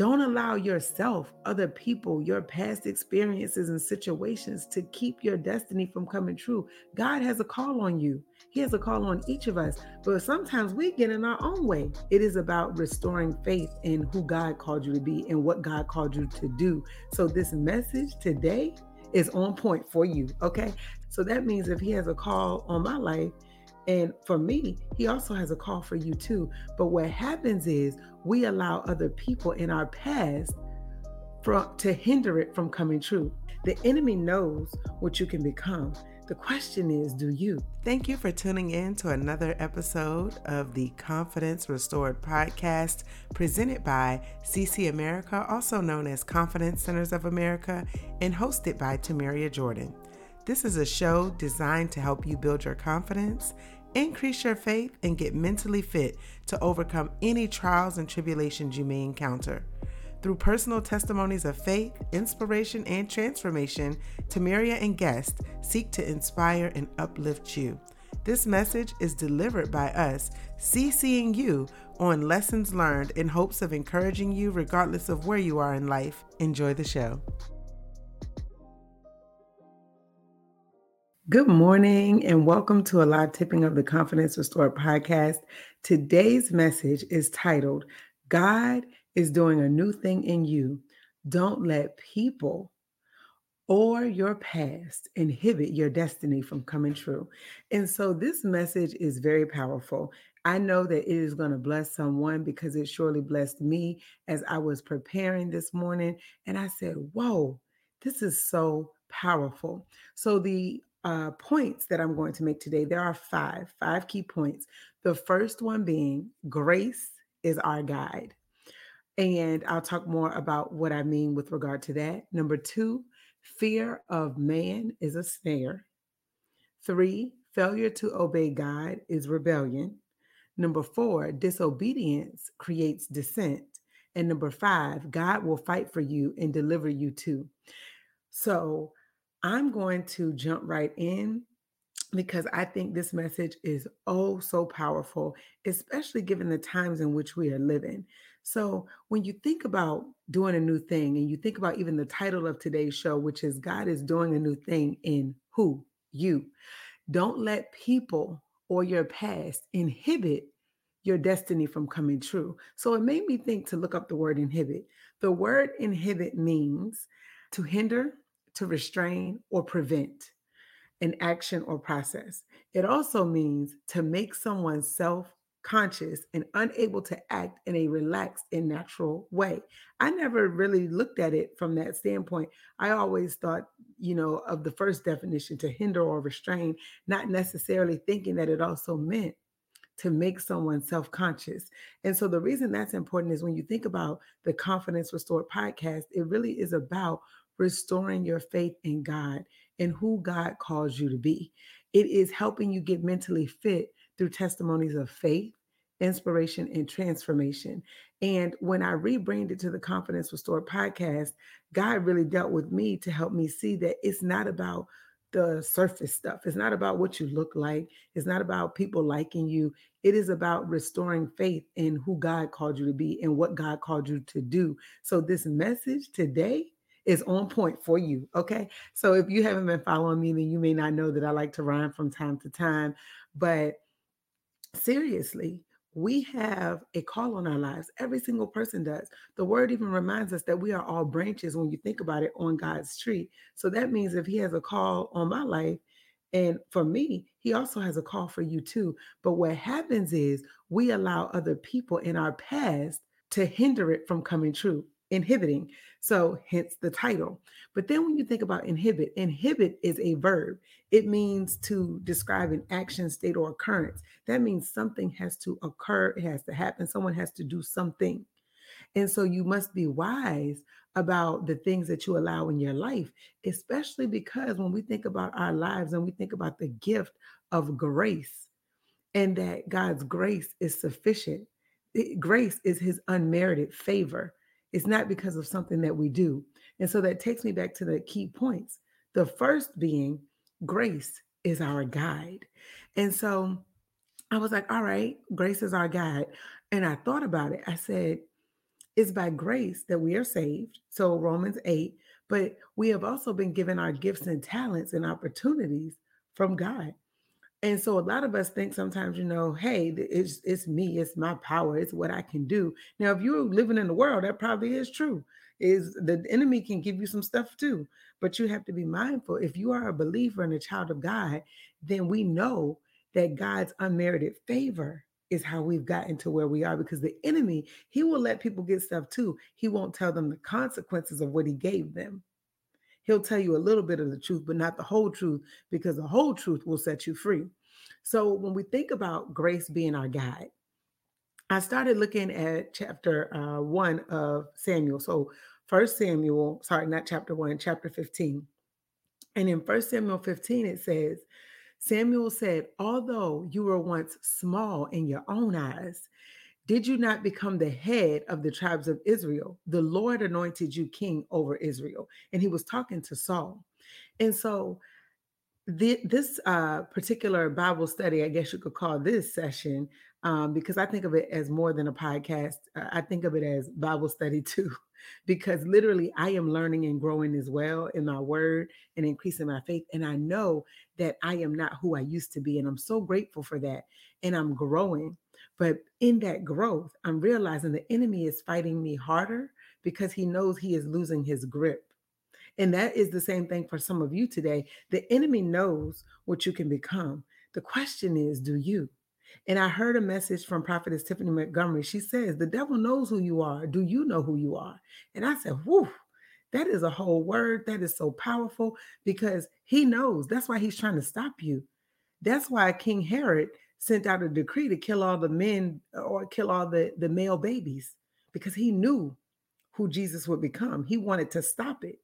Don't allow yourself, other people, your past experiences and situations to keep your destiny from coming true. God has a call on you. He has a call on each of us, but sometimes we get in our own way. It is about restoring faith in who God called you to be and what God called you to do. So this message today is on point for you, okay? So that means if he has a call on my life, and for me, he also has a call for you too. But what happens is we allow other people in our past to hinder it from coming true. The enemy knows what you can become. The question is, do you? Thank you for tuning in to another episode of the Confidence Restored podcast presented by CC America, also known as Confidence Centers of America, and hosted by Tamaria Jordan. This is a show designed to help you build your confidence, increase your faith, and get mentally fit to overcome any trials and tribulations you may encounter. Through personal testimonies of faith, inspiration, and transformation, Tamaria and guests seek to inspire and uplift you. This message is delivered by us, CCing you on lessons learned in hopes of encouraging you regardless of where you are in life. Enjoy the show. Good morning and welcome to a live tipping of the Confidence Restored podcast. Today's message is titled, God is doing a new thing in you. Don't let people or your past inhibit your destiny from coming true. And so this message is very powerful. I know that it is going to bless someone because it surely blessed me as I was preparing this morning. And I said, whoa, this is so powerful. So the points that I'm going to make today, there are five key points. The first one being grace is our guide. And I'll talk more about what I mean with regard to that. Number 2, fear of man is a snare. 3, failure to obey God is rebellion. Number 4, disobedience creates dissent. And number 5, God will fight for you and deliver you too. So I'm going to jump right in because I think this message is oh so powerful, especially given the times in which we are living. So when you think about doing a new thing and you think about even the title of today's show, which is God is doing a new thing in who? You. Don't let people or your past inhibit your destiny from coming true. So it made me think to look up the word inhibit. The word inhibit means to hinder, to restrain, or prevent an action or process. It also means to make someone self-conscious and unable to act in a relaxed and natural way. I never really looked at it from that standpoint. I always thought, of the first definition, to hinder or restrain, not necessarily thinking that it also meant to make someone self-conscious. And so the reason that's important is when you think about the Confidence Restored podcast, it really is about restoring your faith in God and who God calls you to be. It is helping you get mentally fit through testimonies of faith, inspiration, and transformation. And when I rebranded to the Confidence Restored podcast, God really dealt with me to help me see that it's not about the surface stuff. It's not about what you look like. It's not about people liking you. It is about restoring faith in who God called you to be and what God called you to do. So this message today is on point for you, okay? So if you haven't been following me, then you may not know that I like to rhyme from time to time. But seriously, we have a call on our lives. Every single person does. The word even reminds us that we are all branches, when you think about it, on God's tree. So that means if he has a call on my life, and for me, he also has a call for you too. But what happens is we allow other people in our past to hinder it from coming true. Inhibiting. So hence the title. But then when you think about inhibit is a verb. It means to describe an action, state, or occurrence. That means something has to occur. It has to happen. Someone has to do something. And so you must be wise about the things that you allow in your life, especially because when we think about our lives and we think about the gift of grace and that God's grace is sufficient. Grace is his unmerited favor. It's not because of something that we do. And so that takes me back to the key points. The first being grace is our guide. And so I was like, all right, grace is our guide. And I thought about it. I said, It's by grace that we are saved. So Romans 8, but we have also been given our gifts and talents and opportunities from God. And so a lot of us think sometimes, you know, hey, it's me, it's my power, it's what I can do. Now, if you're living in the world, that probably is true. Is the enemy can give you some stuff too, but you have to be mindful. If you are a believer and a child of God, then we know that God's unmerited favor is how we've gotten to where we are, because the enemy, he will let people get stuff too. He won't tell them the consequences of what he gave them. He'll tell you a little bit of the truth, but not the whole truth, because the whole truth will set you free. So when we think about grace being our guide, I started looking at chapter 1 of Samuel. So 1 Samuel, sorry, not chapter 1, chapter 15. And in 1 Samuel 15, it says, Samuel said, although you were once small in your own eyes, did you not become the head of the tribes of Israel? The Lord anointed you king over Israel. And he was talking to Saul. And so this particular Bible study, I guess you could call this session, because I think of it as more than a podcast. I think of it as Bible study too, because literally I am learning and growing as well in my word and increasing my faith. And I know that I am not who I used to be. And I'm so grateful for that. And I'm growing. But in that growth, I'm realizing the enemy is fighting me harder because he knows he is losing his grip. And that is the same thing for some of you today. The enemy knows what you can become. The question is, do you? And I heard a message from Prophetess Tiffany Montgomery. She says, the devil knows who you are. Do you know who you are? And I said, whew, that is a whole word. That is so powerful, because he knows. That's why he's trying to stop you. That's why King Herod sent out a decree to kill all the men, or kill all the male babies, because he knew who Jesus would become. He wanted to stop it.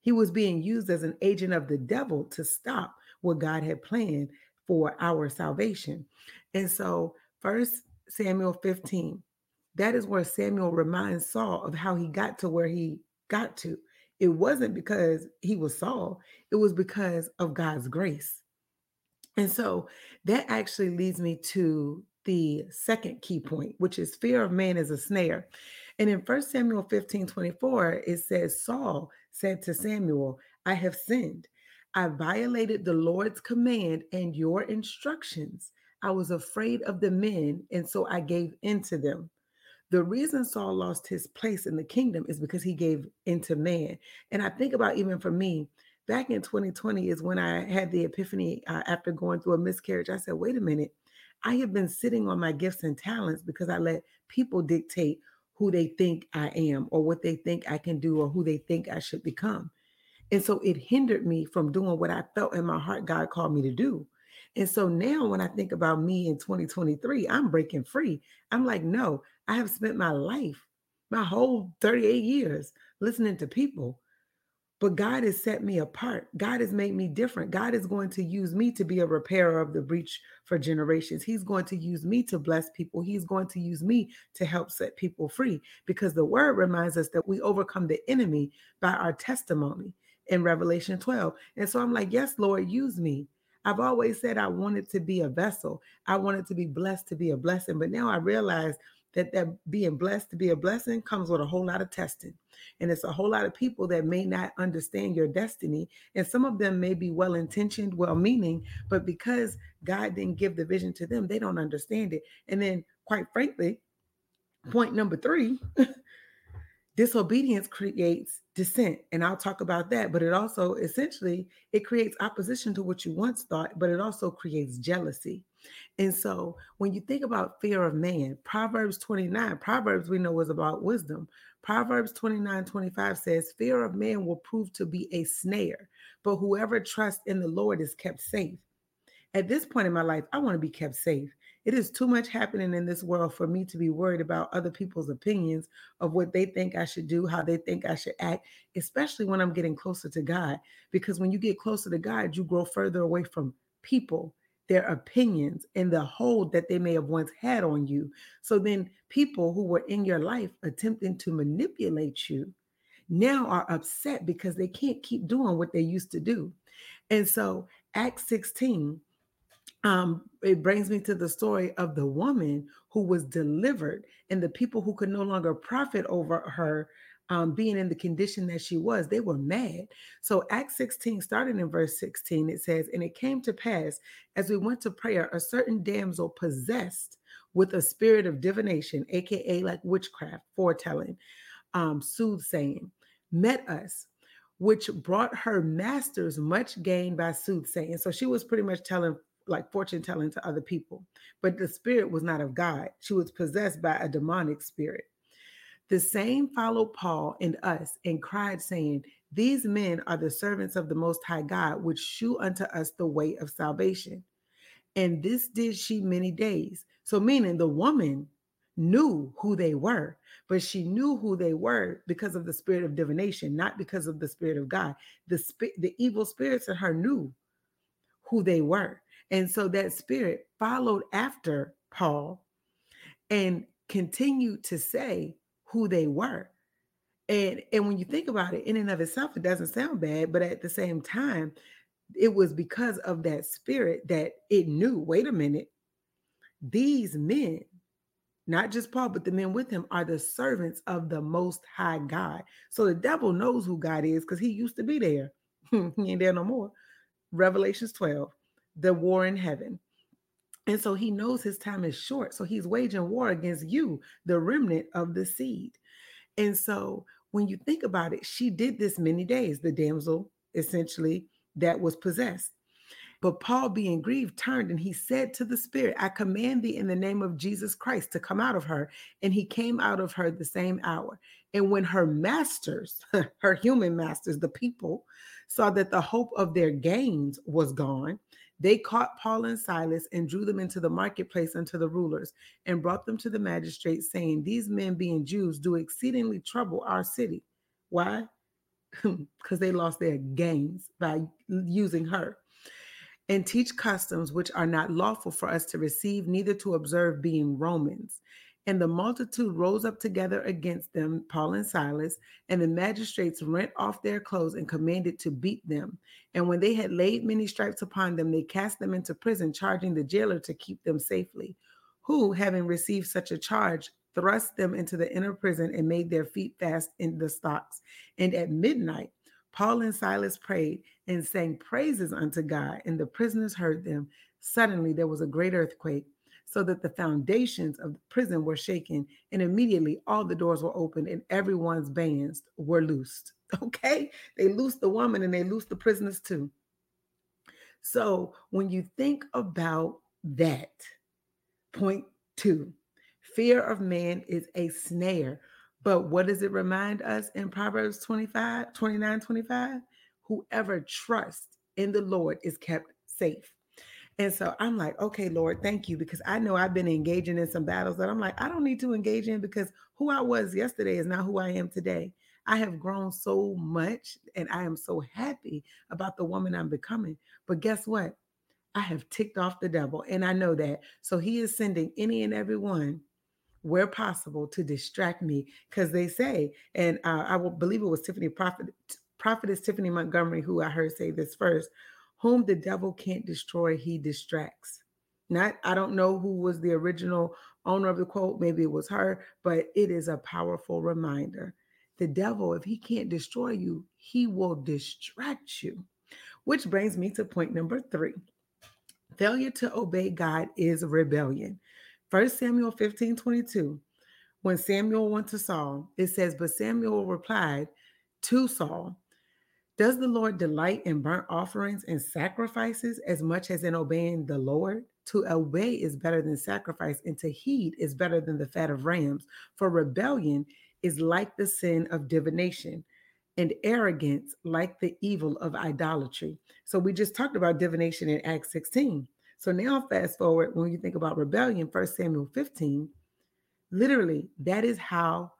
He was being used as an agent of the devil to stop what God had planned for our salvation. And so 1 Samuel 15, that is where Samuel reminds Saul of how he got to where he got to. It wasn't because he was Saul. It was because of God's grace. And so that actually leads me to the second key point, which is fear of man is a snare. And in 1 Samuel 15:24, it says, Saul said to Samuel, I have sinned. I violated the Lord's command and your instructions. I was afraid of the men, and so I gave in to them. The reason Saul lost his place in the kingdom is because he gave in to man. And I think about, even for me, back in 2020 is when I had the epiphany after going through a miscarriage. I said, wait a minute, I have been sitting on my gifts and talents because I let people dictate who they think I am, or what they think I can do, or who they think I should become. And so it hindered me from doing what I felt in my heart God called me to do. And so now when I think about me in 2023, I'm breaking free. I'm like, no, I have spent my life, my whole 38 years listening to people, but God has set me apart. God has made me different. God is going to use me to be a repairer of the breach for generations. He's going to use me to bless people. He's going to use me to help set people free, because the word reminds us that we overcome the enemy by our testimony in Revelation 12. And so I'm like, yes, Lord, use me. I've always said I wanted to be a vessel. I wanted to be blessed to be a blessing. But now I realize that being blessed to be a blessing comes with a whole lot of testing. And it's a whole lot of people that may not understand your destiny. And some of them may be well-intentioned, well-meaning, but because God didn't give the vision to them, they don't understand it. And then, quite frankly, point number 3, disobedience creates dissent. And I'll talk about that, but it also essentially, it creates opposition to what you once thought, but it also creates jealousy. And so when you think about fear of man, Proverbs we know is about wisdom. Proverbs 29:25 says, fear of man will prove to be a snare, but whoever trusts in the Lord is kept safe. At this point in my life, I want to be kept safe. It is too much happening in this world for me to be worried about other people's opinions of what they think I should do, how they think I should act, especially when I'm getting closer to God. Because when you get closer to God, you grow further away from people, their opinions, and the hold that they may have once had on you. So then people who were in your life attempting to manipulate you now are upset because they can't keep doing what they used to do. And so Acts 16, It brings me to the story of the woman who was delivered and the people who could no longer profit over her being in the condition that she was. They were mad. So Acts 16, starting in verse 16, it says, "And it came to pass, as we went to prayer, a certain damsel possessed with a spirit of divination," aka like witchcraft, foretelling, soothsaying, "met us, which brought her masters much gain by soothsaying." So she was pretty much telling, like fortune telling to other people, but the spirit was not of God. She was possessed by a demonic spirit. "The same followed Paul and us and cried, saying, These men are the servants of the Most High God, which shew unto us the way of salvation. And this did she many days." So meaning the woman knew who they were, but she knew who they were because of the spirit of divination, not because of the spirit of God. The evil spirits in her knew who they were. And so that spirit followed after Paul and continued to say who they were. And when you think about it, in and of itself, it doesn't sound bad, but at the same time, it was because of that spirit that it knew, wait a minute, these men, not just Paul, but the men with him, are the servants of the Most High God. So the devil knows who God is because he used to be there. He ain't there no more. Revelations 12. The war in heaven. And so he knows his time is short. So he's waging war against you, the remnant of the seed. And so when you think about it, she did this many days, the damsel, essentially, that was possessed. But Paul, being grieved, turned and he said to the spirit, "I command thee in the name of Jesus Christ to come out of her." And he came out of her the same hour. And when her masters, her human masters, the people, saw that the hope of their gains was gone, they caught Paul and Silas and drew them into the marketplace unto the rulers and brought them to the magistrates, saying, "These men, being Jews, do exceedingly trouble our city." Why? Because they lost their gains by using her. "And teach customs which are not lawful for us to receive, neither to observe, being Romans. And the multitude rose up together against them," Paul and Silas, "and the magistrates rent off their clothes and commanded to beat them. And when they had laid many stripes upon them, they cast them into prison, charging the jailer to keep them safely, who, having received such a charge, thrust them into the inner prison and made their feet fast in the stocks. And at midnight, Paul and Silas prayed and sang praises unto God, and the prisoners heard them. Suddenly there was a great earthquake, so that the foundations of the prison were shaken, and immediately all the doors were opened and everyone's bands were loosed." Okay? They loosed the woman and they loosed the prisoners too. So when you think about that, point two, fear of man is a snare. But what does it remind us in Proverbs 29:25? Whoever trusts in the Lord is kept safe. And so I'm like, okay, Lord, thank you, because I know I've been engaging in some battles that I'm like, I don't need to engage in, because who I was yesterday is not who I am today. I have grown so much and I am so happy about the woman I'm becoming. But guess what? I have ticked off the devil and I know that. So he is sending any and everyone where possible to distract me, because they say, and I believe it was Prophetess Tiffany Montgomery, who I heard say this first, "Whom the devil can't destroy, he distracts." I don't know who was the original owner of the quote. Maybe it was her, but it is a powerful reminder. The devil, if he can't destroy you, he will distract you. Which brings me to point number three. Failure to obey God is rebellion. 1 Samuel 15:22. When Samuel went to Saul, it says, "But Samuel replied to Saul, Does the Lord delight in burnt offerings and sacrifices as much as in obeying the Lord? To obey is better than sacrifice, and to heed is better than the fat of rams. For rebellion is like the sin of divination, and arrogance like the evil of idolatry." So we just talked about divination in Acts 16. So now fast forward, when you think about rebellion, 1 Samuel 15, literally that is how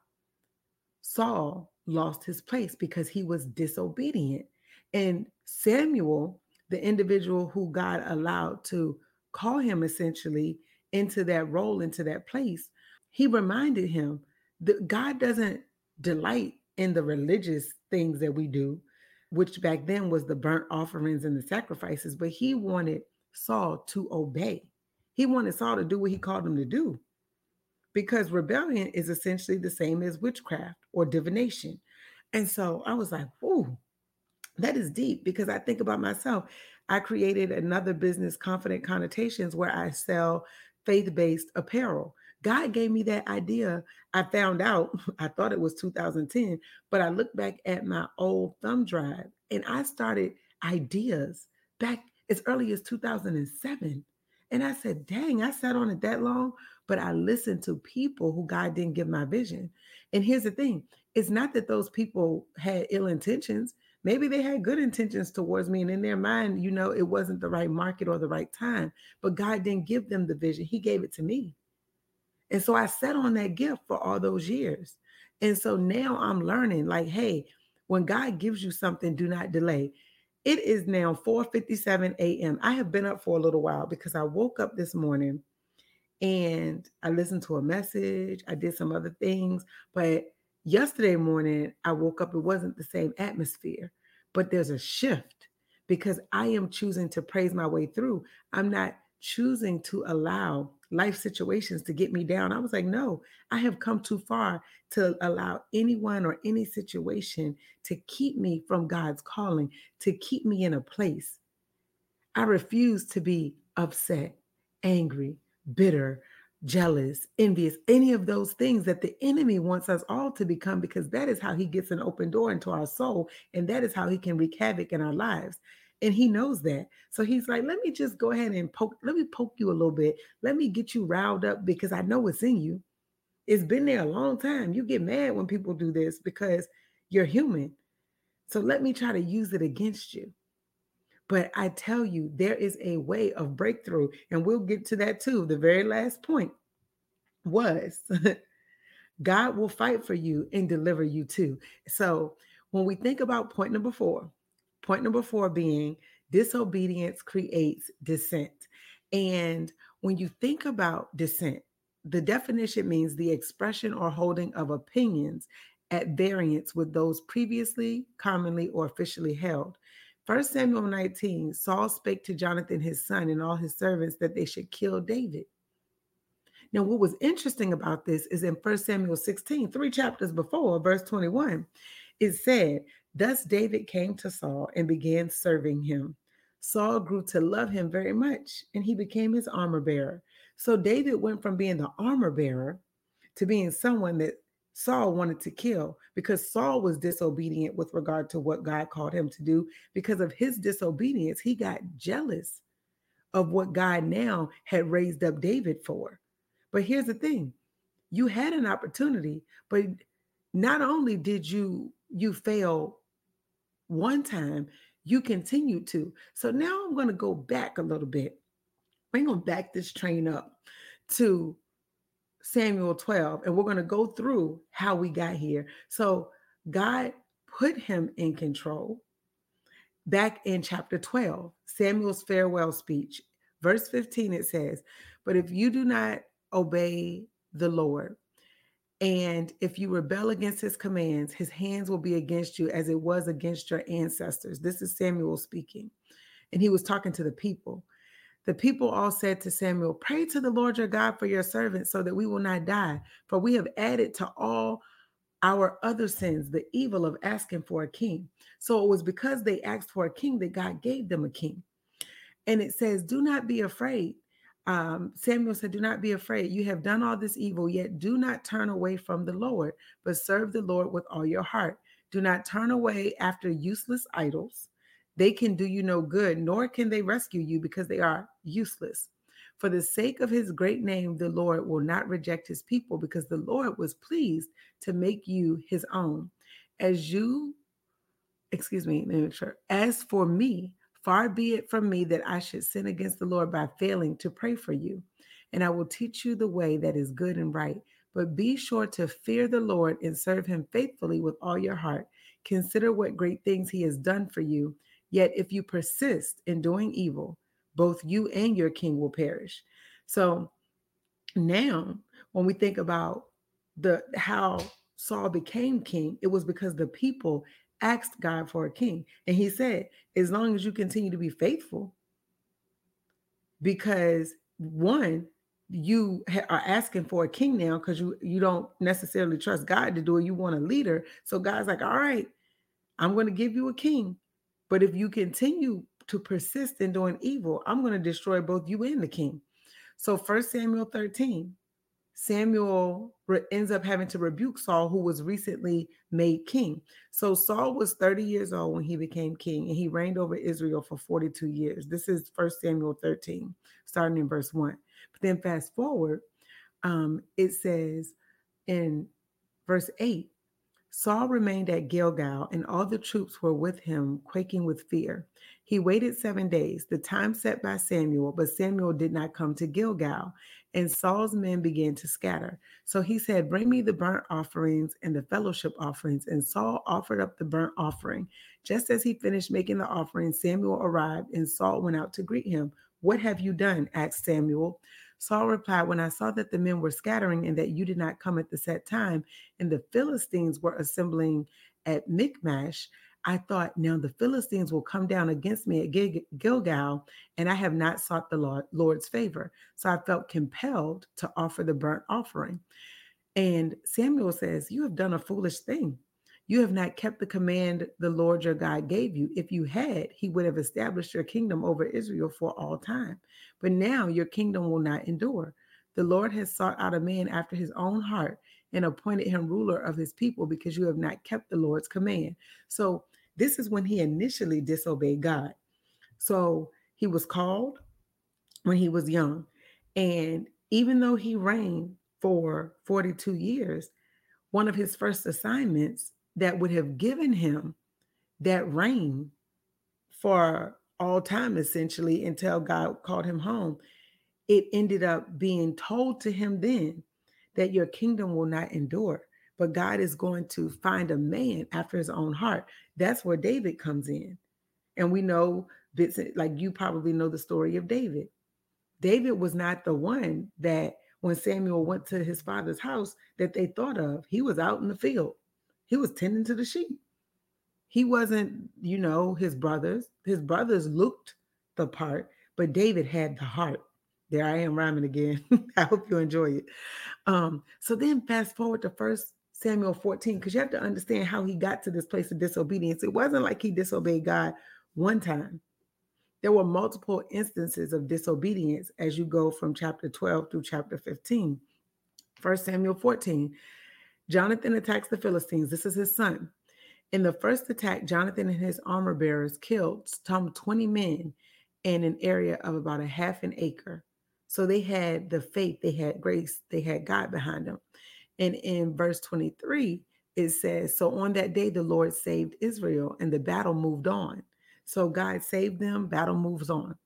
Saul lost his place, because he was disobedient. And Samuel, the individual who God allowed to call him essentially into that role, into that place, he reminded him that God doesn't delight in the religious things that we do, which back then was the burnt offerings and the sacrifices, but he wanted Saul to obey. He wanted Saul to do what he called him to do, because rebellion is essentially the same as witchcraft or divination. And so I was like, whoa, that is deep, because I think about myself. I created another business, Confident Connotations, where I sell faith-based apparel. God gave me that idea. I found out, I thought it was 2010, but I looked back at my old thumb drive and I started ideas back as early as 2007. And I said, dang, I sat on it that long, but I listened to people who God didn't give my vision. And here's the thing. It's not that those people had ill intentions. Maybe they had good intentions towards me, and in their mind, you know, it wasn't the right market or the right time, but God didn't give them the vision. He gave it to me. And so I sat on that gift for all those years. And so now I'm learning, like, hey, when God gives you something, do not delay. It is now 4:57 a.m. I have been up for a little while because I woke up this morning and I listened to a message. I did some other things, but yesterday morning, I woke up, it wasn't the same atmosphere, but there's a shift because I am choosing to praise my way through. I'm not choosing to allow life situations to get me down. I was like, no, I have come too far to allow anyone or any situation to keep me from God's calling, to keep me in a place. I refuse to be upset, angry, bitter, jealous, envious, any of those things that the enemy wants us all to become, because that is how he gets an open door into our soul. And that is how he can wreak havoc in our lives. And he knows that. So he's like, let me just go ahead and poke you a little bit. Let me get you riled up because I know it's in you. It's been there a long time. You get mad when people do this because you're human. So let me try to use it against you. But I tell you, there is a way of breakthrough, and we'll get to that too. The very last point was God will fight for you and deliver you too. So when we think about point number four being disobedience creates dissent. And when you think about dissent, the definition means the expression or holding of opinions at variance with those previously, commonly, or officially held. 1 Samuel 19, Saul spake to Jonathan, his son, and all his servants that they should kill David. Now, what was interesting about this is in 1 Samuel 16, 3 chapters before, verse 21, it said, thus David came to Saul and began serving him. Saul grew to love him very much, and he became his armor bearer. So David went from being the armor bearer to being someone that Saul wanted to kill, because Saul was disobedient with regard to what God called him to do. Because of his disobedience, he got jealous of what God now had raised up David for. But here's the thing. You had an opportunity, but not only did you fail one time, you continued to. So now I'm going to go back a little bit. We're going to back this train up to Samuel 12, and we're going to go through how we got here. So God put him in control back in chapter 12, Samuel's farewell speech. Verse 15, it says, but if you do not obey the Lord, and if you rebel against his commands, his hands will be against you as it was against your ancestors. This is Samuel speaking, and he was talking to the people. The people all said to Samuel, pray to the Lord your God for your servant so that we will not die. For we have added to all our other sins the evil of asking for a king. So it was because they asked for a king that God gave them a king. And it says, do not be afraid. Samuel said, do not be afraid. You have done all this evil, yet do not turn away from the Lord, but serve the Lord with all your heart. Do not turn away after useless idols. They can do you no good, nor can they rescue you, because they are useless. For the sake of his great name, the Lord will not reject his people, because the Lord was pleased to make you his own. As for me, far be it from me that I should sin against the Lord by failing to pray for you. And I will teach you the way that is good and right. But be sure to fear the Lord and serve him faithfully with all your heart. Consider what great things he has done for you. Yet if you persist in doing evil, both you and your king will perish. So now when we think about how Saul became king, it was because the people asked God for a king. And he said, as long as you continue to be faithful, because one, you are asking for a king now because you don't necessarily trust God to do it. You want a leader. So God's like, all right, I'm going to give you a king. But if you continue to persist in doing evil, I'm going to destroy both you and the king. So 1 Samuel 13, Samuel ends up having to rebuke Saul, who was recently made king. So Saul was 30 years old when he became king, and he reigned over Israel for 42 years. This is 1 Samuel 13, starting in verse 1. But then fast forward, it says in verse 8, Saul remained at Gilgal, and all the troops were with him, quaking with fear. He waited 7 days, the time set by Samuel, but Samuel did not come to Gilgal, and Saul's men began to scatter. So he said, bring me the burnt offerings and the fellowship offerings, and Saul offered up the burnt offering. Just as he finished making the offering, Samuel arrived, and Saul went out to greet him. What have you done? Asked Samuel. Saul replied, when I saw that the men were scattering and that you did not come at the set time, and the Philistines were assembling at Michmash, I thought, now the Philistines will come down against me at Gilgal, and I have not sought the Lord's favor. So I felt compelled to offer the burnt offering. And Samuel says, you have done a foolish thing. You have not kept the command the Lord your God gave you. If you had, he would have established your kingdom over Israel for all time. But now your kingdom will not endure. The Lord has sought out a man after his own heart and appointed him ruler of his people because you have not kept the Lord's command. So this is when he initially disobeyed God. So he was called when he was young. And even though he reigned for 42 years, one of his first assignments that would have given him that reign for all time, essentially, until God called him home, it ended up being told to him then that your kingdom will not endure, but God is going to find a man after his own heart. That's where David comes in. And we know bits, like you probably know the story of David. David was not the one that when Samuel went to his father's house that they thought of. He was out in the field. He was tending to the sheep. He wasn't, you know, his brothers. His brothers looked the part, but David had the heart. There I am rhyming again. I hope you enjoy it. So then fast forward to 1 Samuel 14, because you have to understand how he got to this place of disobedience. It wasn't like he disobeyed God one time. There were multiple instances of disobedience as you go from chapter 12 through chapter 15. 1 Samuel 14, Jonathan attacks the Philistines. This is his son. In the first attack, Jonathan and his armor bearers killed some 20 men in an area of about a half an acre. So they had the faith, they had grace, they had God behind them. And in verse 23, it says, so on that day, the Lord saved Israel and the battle moved on. So God saved them, battle moves on.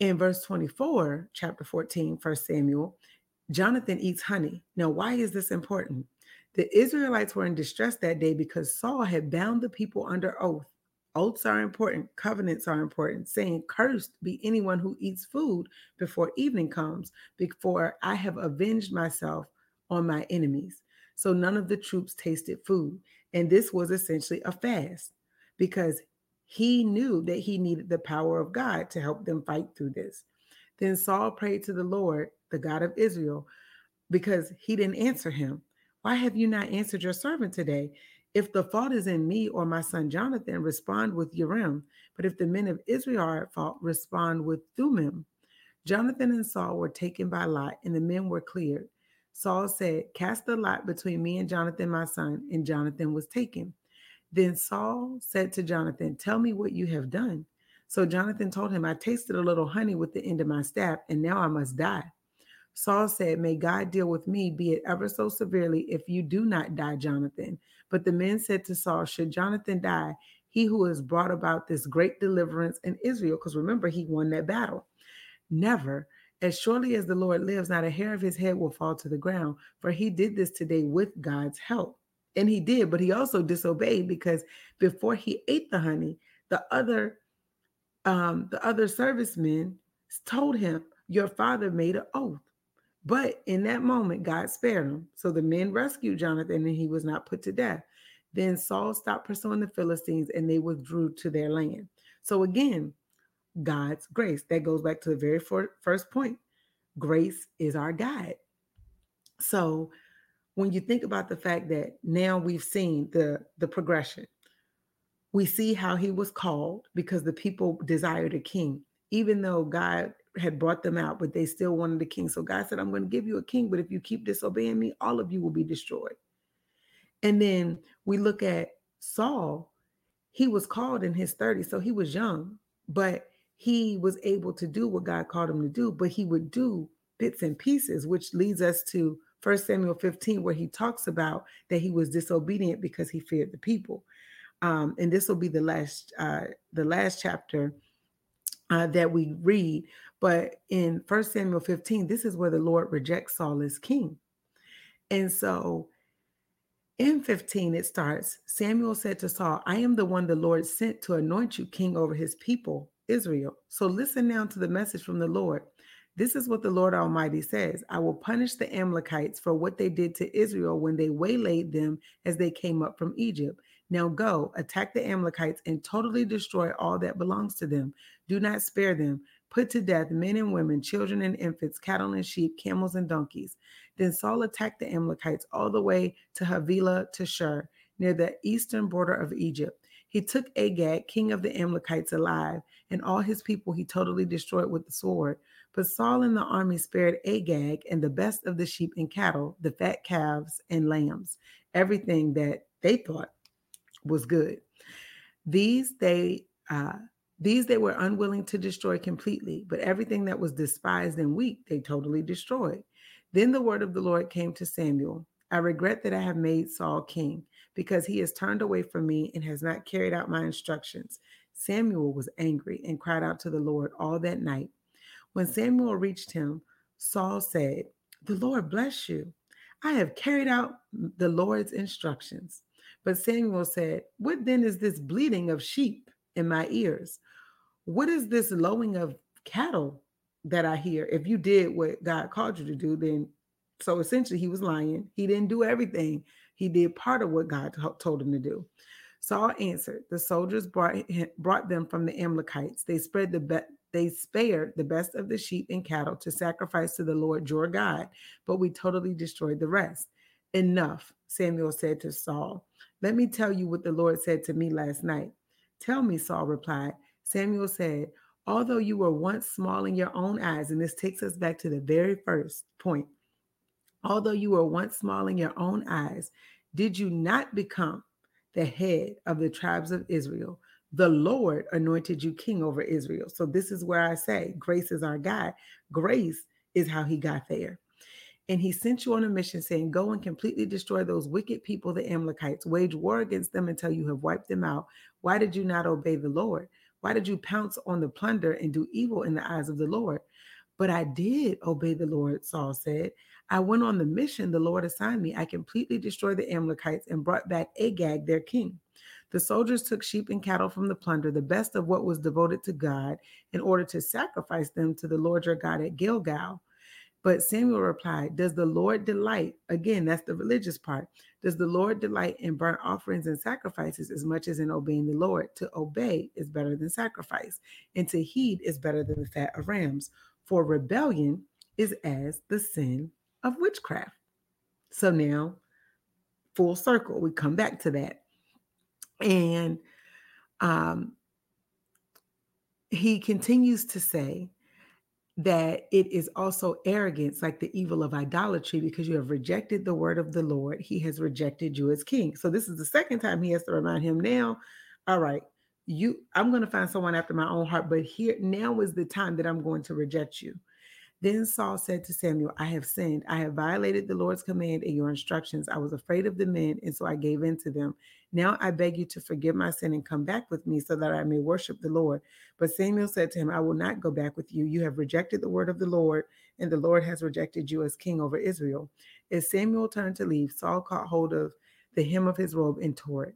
In verse 24, chapter 14, 1 Samuel, Jonathan eats honey. Now, why is this important? The Israelites were in distress that day because Saul had bound the people under oath. Oaths are important. Covenants are important. Saying, cursed be anyone who eats food before evening comes, before I have avenged myself on my enemies. So none of the troops tasted food. And this was essentially a fast because he knew that he needed the power of God to help them fight through this. Then Saul prayed to the Lord, the God of Israel, because he didn't answer him. Why have you not answered your servant today? If the fault is in me or my son Jonathan, respond with Urim. But if the men of Israel are at fault, respond with Thummim. Jonathan and Saul were taken by lot, and the men were cleared. Saul said, cast a lot between me and Jonathan, my son, and Jonathan was taken. Then Saul said to Jonathan, tell me what you have done. So Jonathan told him, I tasted a little honey with the end of my staff, and now I must die. Saul said, may God deal with me, be it ever so severely, if you do not die, Jonathan. But the men said to Saul, should Jonathan die, he who has brought about this great deliverance in Israel, because remember, he won that battle. Never, as surely as the Lord lives, not a hair of his head will fall to the ground, for he did this today with God's help. And he did, but he also disobeyed because before he ate the honey, the other servicemen told him, your father made an oath. But in that moment, God spared him. So the men rescued Jonathan and he was not put to death. Then Saul stopped pursuing the Philistines and they withdrew to their land. So again, God's grace. That goes back to the very first point. Grace is our guide. So when you think about the fact that now we've seen the progression, we see how he was called because the people desired a king, even though God had brought them out, but they still wanted a king. So God said, I'm going to give you a king, but if you keep disobeying me, all of you will be destroyed. And then we look at Saul. He was called in his 30s, so he was young, but he was able to do what God called him to do, but he would do bits and pieces, which leads us to 1 Samuel 15, where he talks about that he was disobedient because he feared the people. And this will be the last chapter that we read. But in 1 Samuel 15, this is where the Lord rejects Saul as king. And so in 15, it starts, Samuel said to Saul, I am the one the Lord sent to anoint you king over his people, Israel. So listen now to the message from the Lord. This is what the Lord Almighty says. I will punish the Amalekites for what they did to Israel when they waylaid them as they came up from Egypt. Now go, attack the Amalekites and totally destroy all that belongs to them. Do not spare them. Put to death men and women, children and infants, cattle and sheep, camels and donkeys. Then Saul attacked the Amalekites all the way to Havilah to Shur, near the eastern border of Egypt. He took Agag, king of the Amalekites, alive, and all his people he totally destroyed with the sword. But Saul and the army spared Agag and the best of the sheep and cattle, the fat calves and lambs, everything that they thought was good. These they were unwilling to destroy completely, but everything that was despised and weak, they totally destroyed. Then the word of the Lord came to Samuel. I regret that I have made Saul king, because he has turned away from me and has not carried out my instructions. Samuel was angry and cried out to the Lord all that night. When Samuel reached him, Saul said, The Lord bless you. I have carried out the Lord's instructions. But Samuel said, What then is this bleating of sheep in my ears? What is this lowing of cattle that I hear? If you did what God called you to do, then so essentially he was lying. He didn't do everything. He did part of what God told him to do. Saul answered, The soldiers brought them from the Amalekites. They spared the best of the sheep and cattle to sacrifice to the Lord your God, but we totally destroyed the rest. Enough, Samuel said to Saul. Let me tell you what the Lord said to me last night. Tell me, Saul replied. Samuel said, Although you were once small in your own eyes, and this takes us back to the very first point. Although you were once small in your own eyes, did you not become the head of the tribes of Israel? The Lord anointed you king over Israel. So this is where I say grace is our guide. Grace is how he got there. And he sent you on a mission saying, go and completely destroy those wicked people, the Amalekites. Wage war against them until you have wiped them out. Why did you not obey the Lord? Why did you pounce on the plunder and do evil in the eyes of the Lord? But I did obey the Lord, Saul said. I went on the mission the Lord assigned me. I completely destroyed the Amalekites and brought back Agag, their king. The soldiers took sheep and cattle from the plunder, the best of what was devoted to God, in order to sacrifice them to the Lord your God at Gilgal. But Samuel replied, Does the Lord delight? Again, that's the religious part. Does the Lord delight in burnt offerings and sacrifices as much as in obeying the Lord? To obey is better than sacrifice, and to heed is better than the fat of rams. For rebellion is as the sin of witchcraft. So now, full circle, we come back to that. And he continues to say that it is also arrogance, like the evil of idolatry, because you have rejected the word of the Lord. He has rejected you as king. So this is the second time he has to remind him now, all right, I'm going to find someone after my own heart, but here now is the time that I'm going to reject you. Then Saul said to Samuel, I have sinned. I have violated the Lord's command and your instructions. I was afraid of the men, and so I gave in to them. Now I beg you to forgive my sin and come back with me so that I may worship the Lord. But Samuel said to him, I will not go back with you. You have rejected the word of the Lord, and the Lord has rejected you as king over Israel. As Samuel turned to leave, Saul caught hold of the hem of his robe and tore it.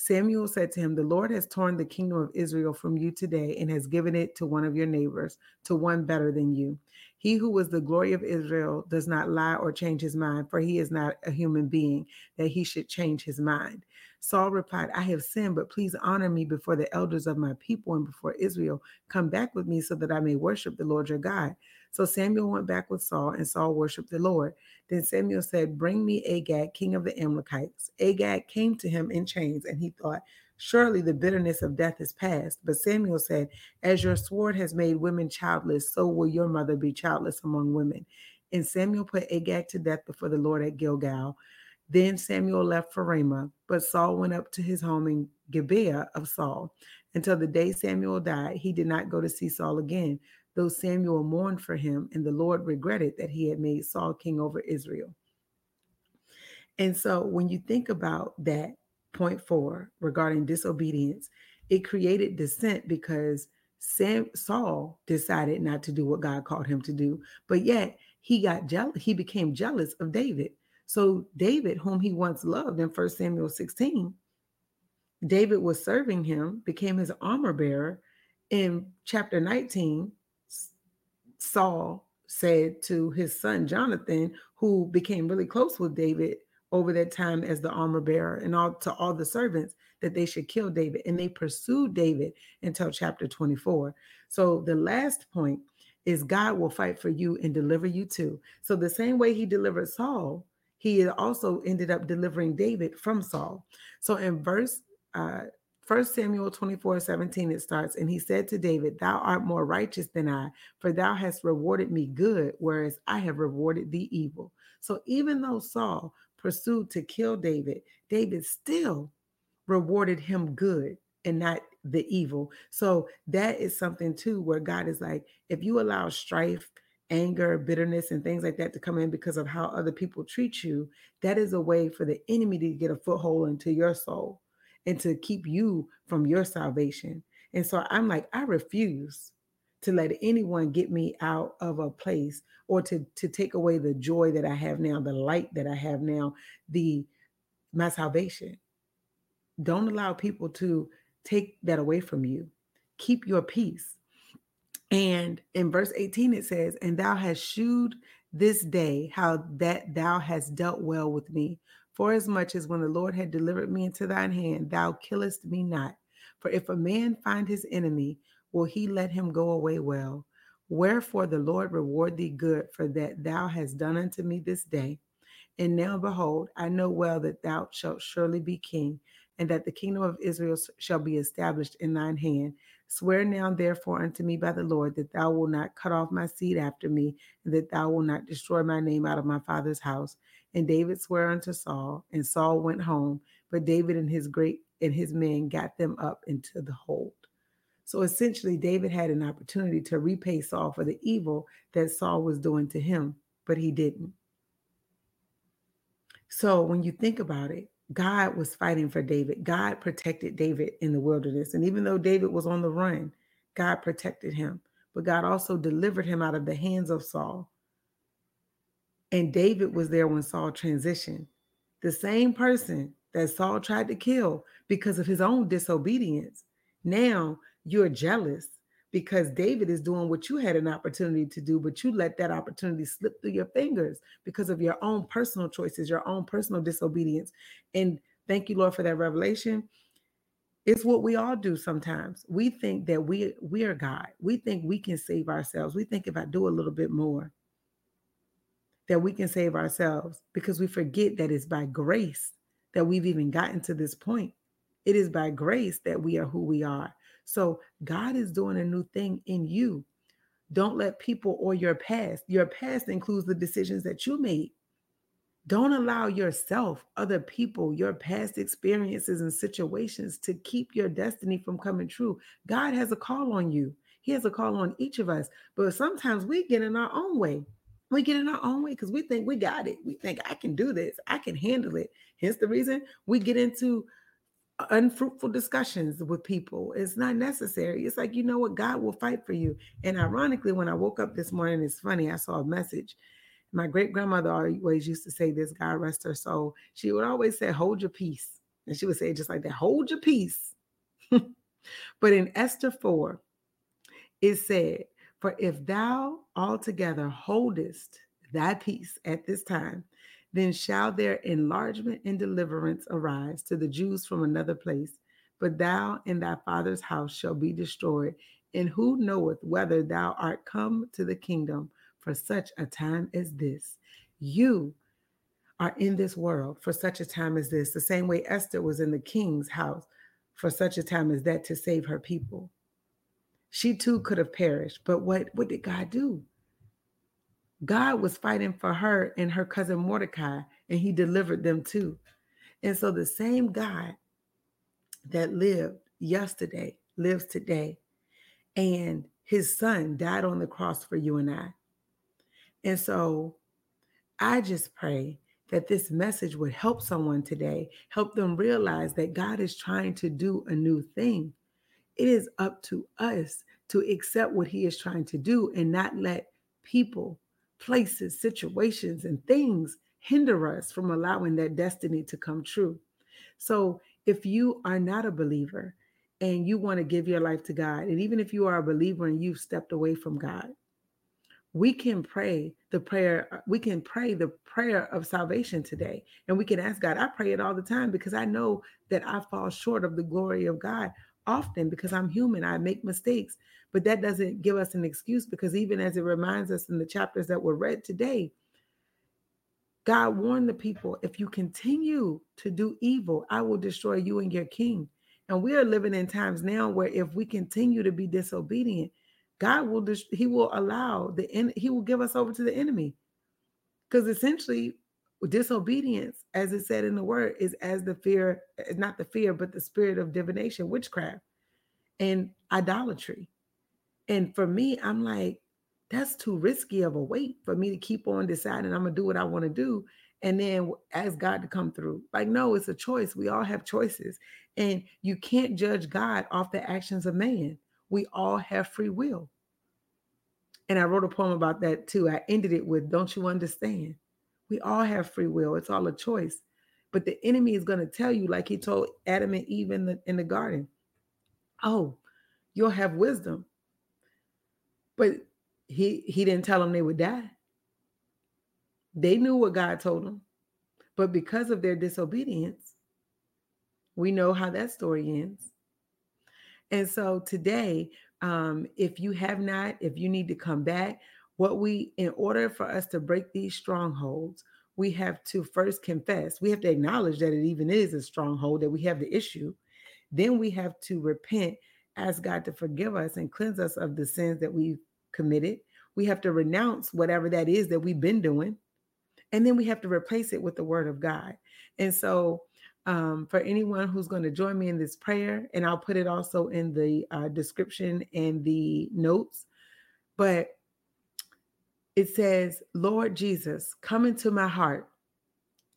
Samuel said to him, "The Lord has torn the kingdom of Israel from you today and has given it to one of your neighbors, to one better than you. He who was the glory of Israel does not lie or change his mind, for he is not a human being that he should change his mind." Saul replied, "I have sinned, but please honor me before the elders of my people and before Israel. Come back with me so that I may worship the Lord your God." So Samuel went back with Saul, and Saul worshiped the Lord. Then Samuel said, "Bring me Agag, king of the Amalekites." Agag came to him in chains, and he thought, "Surely the bitterness of death is past." But Samuel said, "As your sword has made women childless, so will your mother be childless among women." And Samuel put Agag to death before the Lord at Gilgal. Then Samuel left for Ramah, but Saul went up to his home in Gibeah of Saul. Until the day Samuel died, he did not go to see Saul again, though Samuel mourned for him, and the Lord regretted that he had made Saul king over Israel. And so when you think about that, point 4 regarding disobedience, it created dissent because Saul decided not to do what God called him to do, but yet he got jealous. He became jealous of David. So David, whom he once loved in 1 Samuel 16, David was serving him, became his armor bearer. In chapter 19, Saul said to his son Jonathan, who became really close with David over that time as the armor bearer, and to all the servants, that they should kill David. And they pursued David until chapter 24. So the last point is God will fight for you and deliver you too. So the same way he delivered Saul, he also ended up delivering David from Saul. So in verse 1 Samuel 24:17, it starts, "And he said to David, thou art more righteous than I, for thou hast rewarded me good, whereas I have rewarded thee evil." So even though Saul pursued to kill David, David still rewarded him good and not the evil. So that is something too, where God is like, if you allow strife, anger, bitterness, and things like that to come in because of how other people treat you, that is a way for the enemy to get a foothold into your soul and to keep you from your salvation. And so I'm like, I refuse to let anyone get me out of a place or to take away the joy that I have now, the light that I have now, my salvation. Don't allow people to take that away from you. Keep your peace. And in verse 18, it says, "And thou hast shewed this day how that thou hast dealt well with me. Forasmuch as when the Lord had delivered me into thine hand, thou killest me not. For if a man find his enemy, will he let him go away well? Wherefore the Lord reward thee good for that thou hast done unto me this day. And now behold, I know well that thou shalt surely be king, and that the kingdom of Israel shall be established in thine hand. Swear now therefore unto me by the Lord that thou wilt not cut off my seed after me, and that thou wilt not destroy my name out of my father's house." And David sware unto Saul, and Saul went home, but David and his men got them up into the hold. So essentially, David had an opportunity to repay Saul for the evil that Saul was doing to him, but he didn't. So when you think about it, God was fighting for David. God protected David in the wilderness. And even though David was on the run, God protected him. But God also delivered him out of the hands of Saul. And David was there when Saul transitioned. The same person that Saul tried to kill because of his own disobedience. Now, you're jealous because David is doing what you had an opportunity to do, but you let that opportunity slip through your fingers because of your own personal choices, your own personal disobedience. And thank you, Lord, for that revelation. It's what we all do sometimes. We think that we are God. We think we can save ourselves. We think if I do a little bit more, that we can save ourselves, because we forget that it's by grace that we've even gotten to this point. It is by grace that we are who we are. So God is doing a new thing in you. Don't let people or your past. Your past includes the decisions that you made. Don't allow yourself, other people, your past experiences and situations to keep your destiny from coming true. God has a call on you. He has a call on each of us. But sometimes we get in our own way. We get in our own way because we think we got it. We think I can do this. I can handle it. Hence the reason we get into unfruitful discussions with people. It's not necessary. It's like, you know what? God will fight for you. And ironically, when I woke up this morning, it's funny, I saw a message. My great grandmother always used to say this, God rest her soul. She would always say, "Hold your peace." And she would say it just like that, hold your peace. But in Esther 4, it said, for if thou altogether holdest thy peace at this time, then shall their enlargement and deliverance arise to the Jews from another place. But thou and thy father's house shall be destroyed. And who knoweth whether thou art come to the kingdom for such a time as this? You are in this world for such a time as this, the same way Esther was in the king's house for such a time as that to save her people. She too could have perished, but what did God do? God was fighting for her and her cousin Mordecai, and he delivered them too. And so the same God that lived yesterday lives today, and his son died on the cross for you and I. And so I just pray that this message would help someone today, help them realize that God is trying to do a new thing. It is up to us to accept what he is trying to do and not let people, places, situations, and things hinder us from allowing that destiny to come true. So if you are not a believer and you want to give your life to God, and even if you are a believer and you've stepped away from God, we can pray the prayer of salvation today. And we can ask God. I pray it all the time because I know that I fall short of the glory of God often because I'm human. I make mistakes, but that doesn't give us an excuse, because even as it reminds us in the chapters that were read today, God warned the people, if you continue to do evil, I will destroy you and your king. And we are living in times now where if we continue to be disobedient, God will, he will give us over to the enemy. Because essentially disobedience, as it said in the word, is as the fear, not the fear, but the spirit of divination, witchcraft, and idolatry. And for me, I'm like, that's too risky of a weight for me to keep on deciding I'm going to do what I want to do and then ask God to come through. Like, no, it's a choice. We all have choices. And you can't judge God off the actions of man. We all have free will. And I wrote a poem about that too. I ended it with, don't you understand? We all have free will. It's all a choice. But the enemy is going to tell you, like he told Adam and Eve in the garden, oh, you'll have wisdom. But he didn't tell them they would die. They knew what God told them. But because of their disobedience, we know how that story ends. And so today, if you have not, if you need to come back, in order for us to break these strongholds, we have to first confess. We have to acknowledge that it even is a stronghold, that we have the issue. Then we have to repent, ask God to forgive us and cleanse us of the sins that we've committed. We have to renounce whatever that is that we've been doing. And then we have to replace it with the word of God. And so for anyone who's going to join me in this prayer, and I'll put it also in the description and the notes, but it says, Lord Jesus, come into my heart.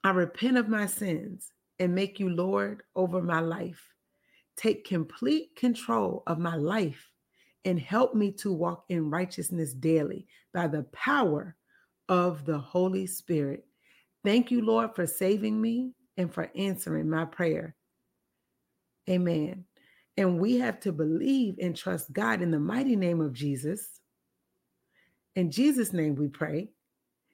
I repent of my sins and make you Lord over my life. Take complete control of my life and help me to walk in righteousness daily by the power of the Holy Spirit. Thank you, Lord, for saving me and for answering my prayer. Amen. And we have to believe and trust God in the mighty name of Jesus. In Jesus' name we pray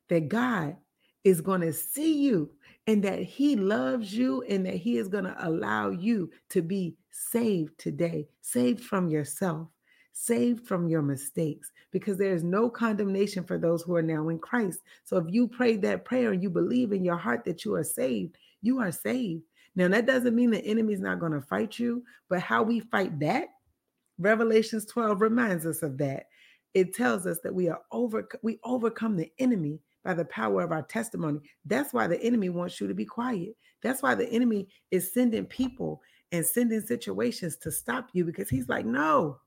that God is going to see you and that he loves you and that he is going to allow you to be saved today, saved from yourself, saved from your mistakes, because there is no condemnation for those who are now in Christ. So if you prayed that prayer and you believe in your heart that you are saved, you are saved. Now, that doesn't mean the enemy is not going to fight you, but how we fight back, Revelations 12 reminds us of that. It tells us that we overcome the enemy by the power of our testimony. That's why the enemy wants you to be quiet. That's why the enemy is sending people and sending situations to stop you, because he's like, no,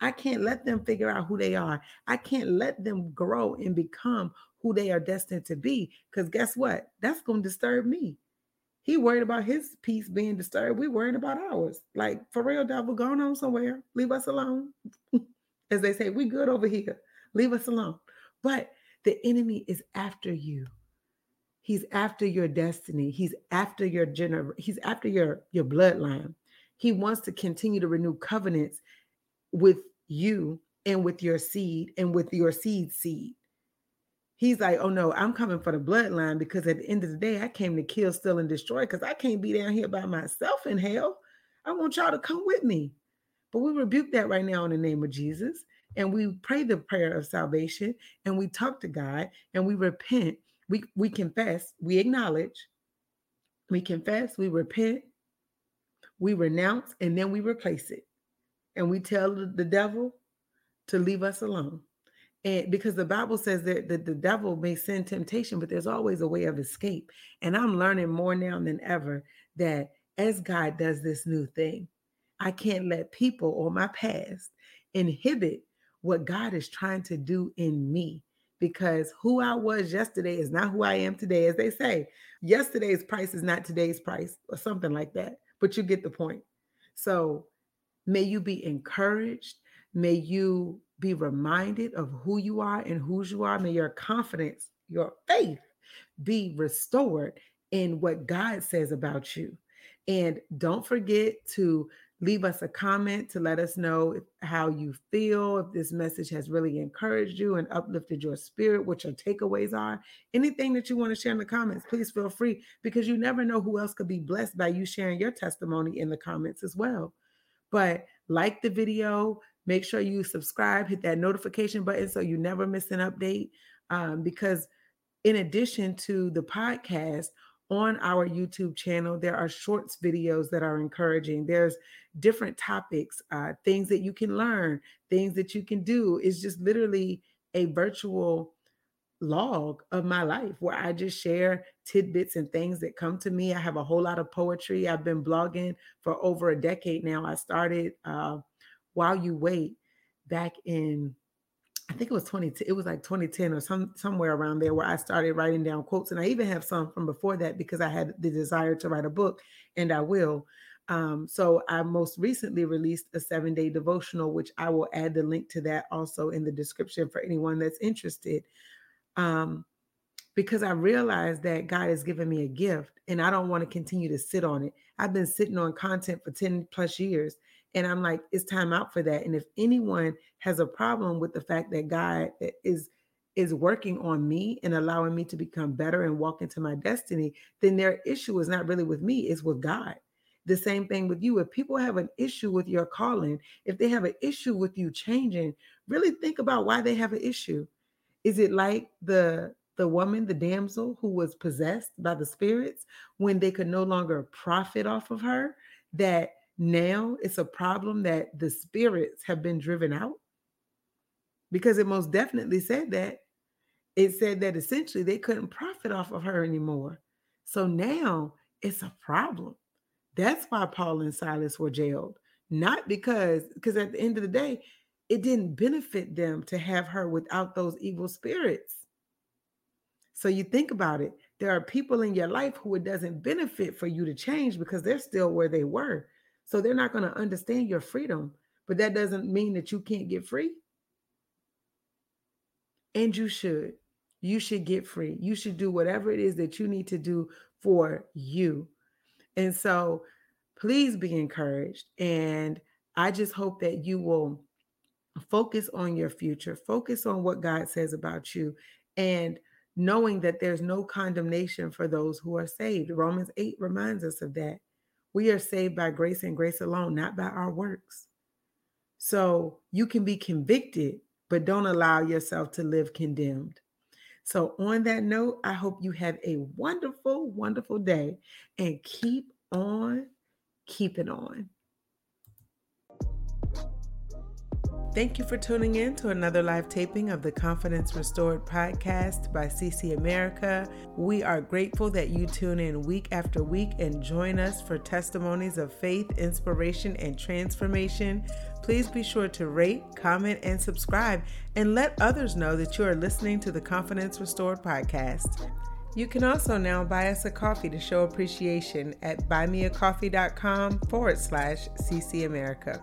I can't let them figure out who they are. I can't let them grow and become who they are destined to be, because guess what? That's going to disturb me. He worried about his peace being disturbed. We're worried about ours. Like, for real, devil, go on somewhere. Leave us alone. As they say, we good over here. Leave us alone. But the enemy is after you. He's after your destiny. He's after your He's after your bloodline. He wants to continue to renew covenants with you and with your seed and with your seed's seed. He's like, oh no, I'm coming for the bloodline, because at the end of the day, I came to kill, steal, and destroy, because I can't be down here by myself in hell. I want y'all to come with me. But we rebuke that right now in the name of Jesus. And we pray the prayer of salvation, and we talk to God, and we repent. We confess, we acknowledge, we confess, we repent, we renounce, and then we replace it. And we tell the devil to leave us alone. And because the Bible says that the devil may send temptation, but there's always a way of escape. And I'm learning more now than ever that as God does this new thing, I can't let people or my past inhibit what God is trying to do in me, because who I was yesterday is not who I am today. As they say, yesterday's price is not today's price, or something like that, but you get the point. So may you be encouraged. May you be reminded of who you are and whose you are. May your confidence, your faith be restored in what God says about you. And don't forget to leave us a comment to let us know how you feel, if this message has really encouraged you and uplifted your spirit, what your takeaways are. Anything that you want to share in the comments, please feel free, because you never know who else could be blessed by you sharing your testimony in the comments as well. But like the video, make sure you subscribe, hit that notification button so you never miss an update. Because in addition to the podcast, on our YouTube channel, there are shorts videos that are encouraging. There's different topics, things that you can learn, things that you can do. It's just literally a virtual log of my life where I just share tidbits and things that come to me. I have a whole lot of poetry. I've been blogging for over a decade now. I started While You Wait back in, I think it was 2010 or somewhere around there, where I started writing down quotes. And I even have some from before that, because I had the desire to write a book, and I will. So I most recently released a 7-day devotional, which I will add the link to that also in the description for anyone that's interested. Because I realized that God has given me a gift, and I don't want to continue to sit on it. I've been sitting on content for 10 plus years. And I'm like, it's time out for that. And if anyone has a problem with the fact that God is working on me and allowing me to become better and walk into my destiny, then their issue is not really with me, it's with God. The same thing with you. If people have an issue with your calling, if they have an issue with you changing, really think about why they have an issue. Is it like the woman, the damsel who was possessed by the spirits when they could no longer profit off of her, that now it's a problem that the spirits have been driven out? Because it most definitely said that. It said that essentially they couldn't profit off of her anymore. So now it's a problem. That's why Paul and Silas were jailed. Not because at the end of the day, it didn't benefit them to have her without those evil spirits. So you think about it. There are people in your life who it doesn't benefit for you to change, because they're still where they were. So they're not going to understand your freedom, but that doesn't mean that you can't get free. And you should get free. You should do whatever it is that you need to do for you. And so please be encouraged. And I just hope that you will focus on your future, focus on what God says about you, and knowing that there's no condemnation for those who are saved. Romans 8 reminds us of that. We are saved by grace and grace alone, not by our works. So you can be convicted, but don't allow yourself to live condemned. So on that note, I hope you have a wonderful, wonderful day, and keep on keeping on. Thank you for tuning in to another live taping of the Confidence Restored podcast by CC America. We are grateful that you tune in week after week and join us for testimonies of faith, inspiration, and transformation. Please be sure to rate, comment, and subscribe, and let others know that you are listening to the Confidence Restored podcast. You can also now buy us a coffee to show appreciation at buymeacoffee.com/CC America.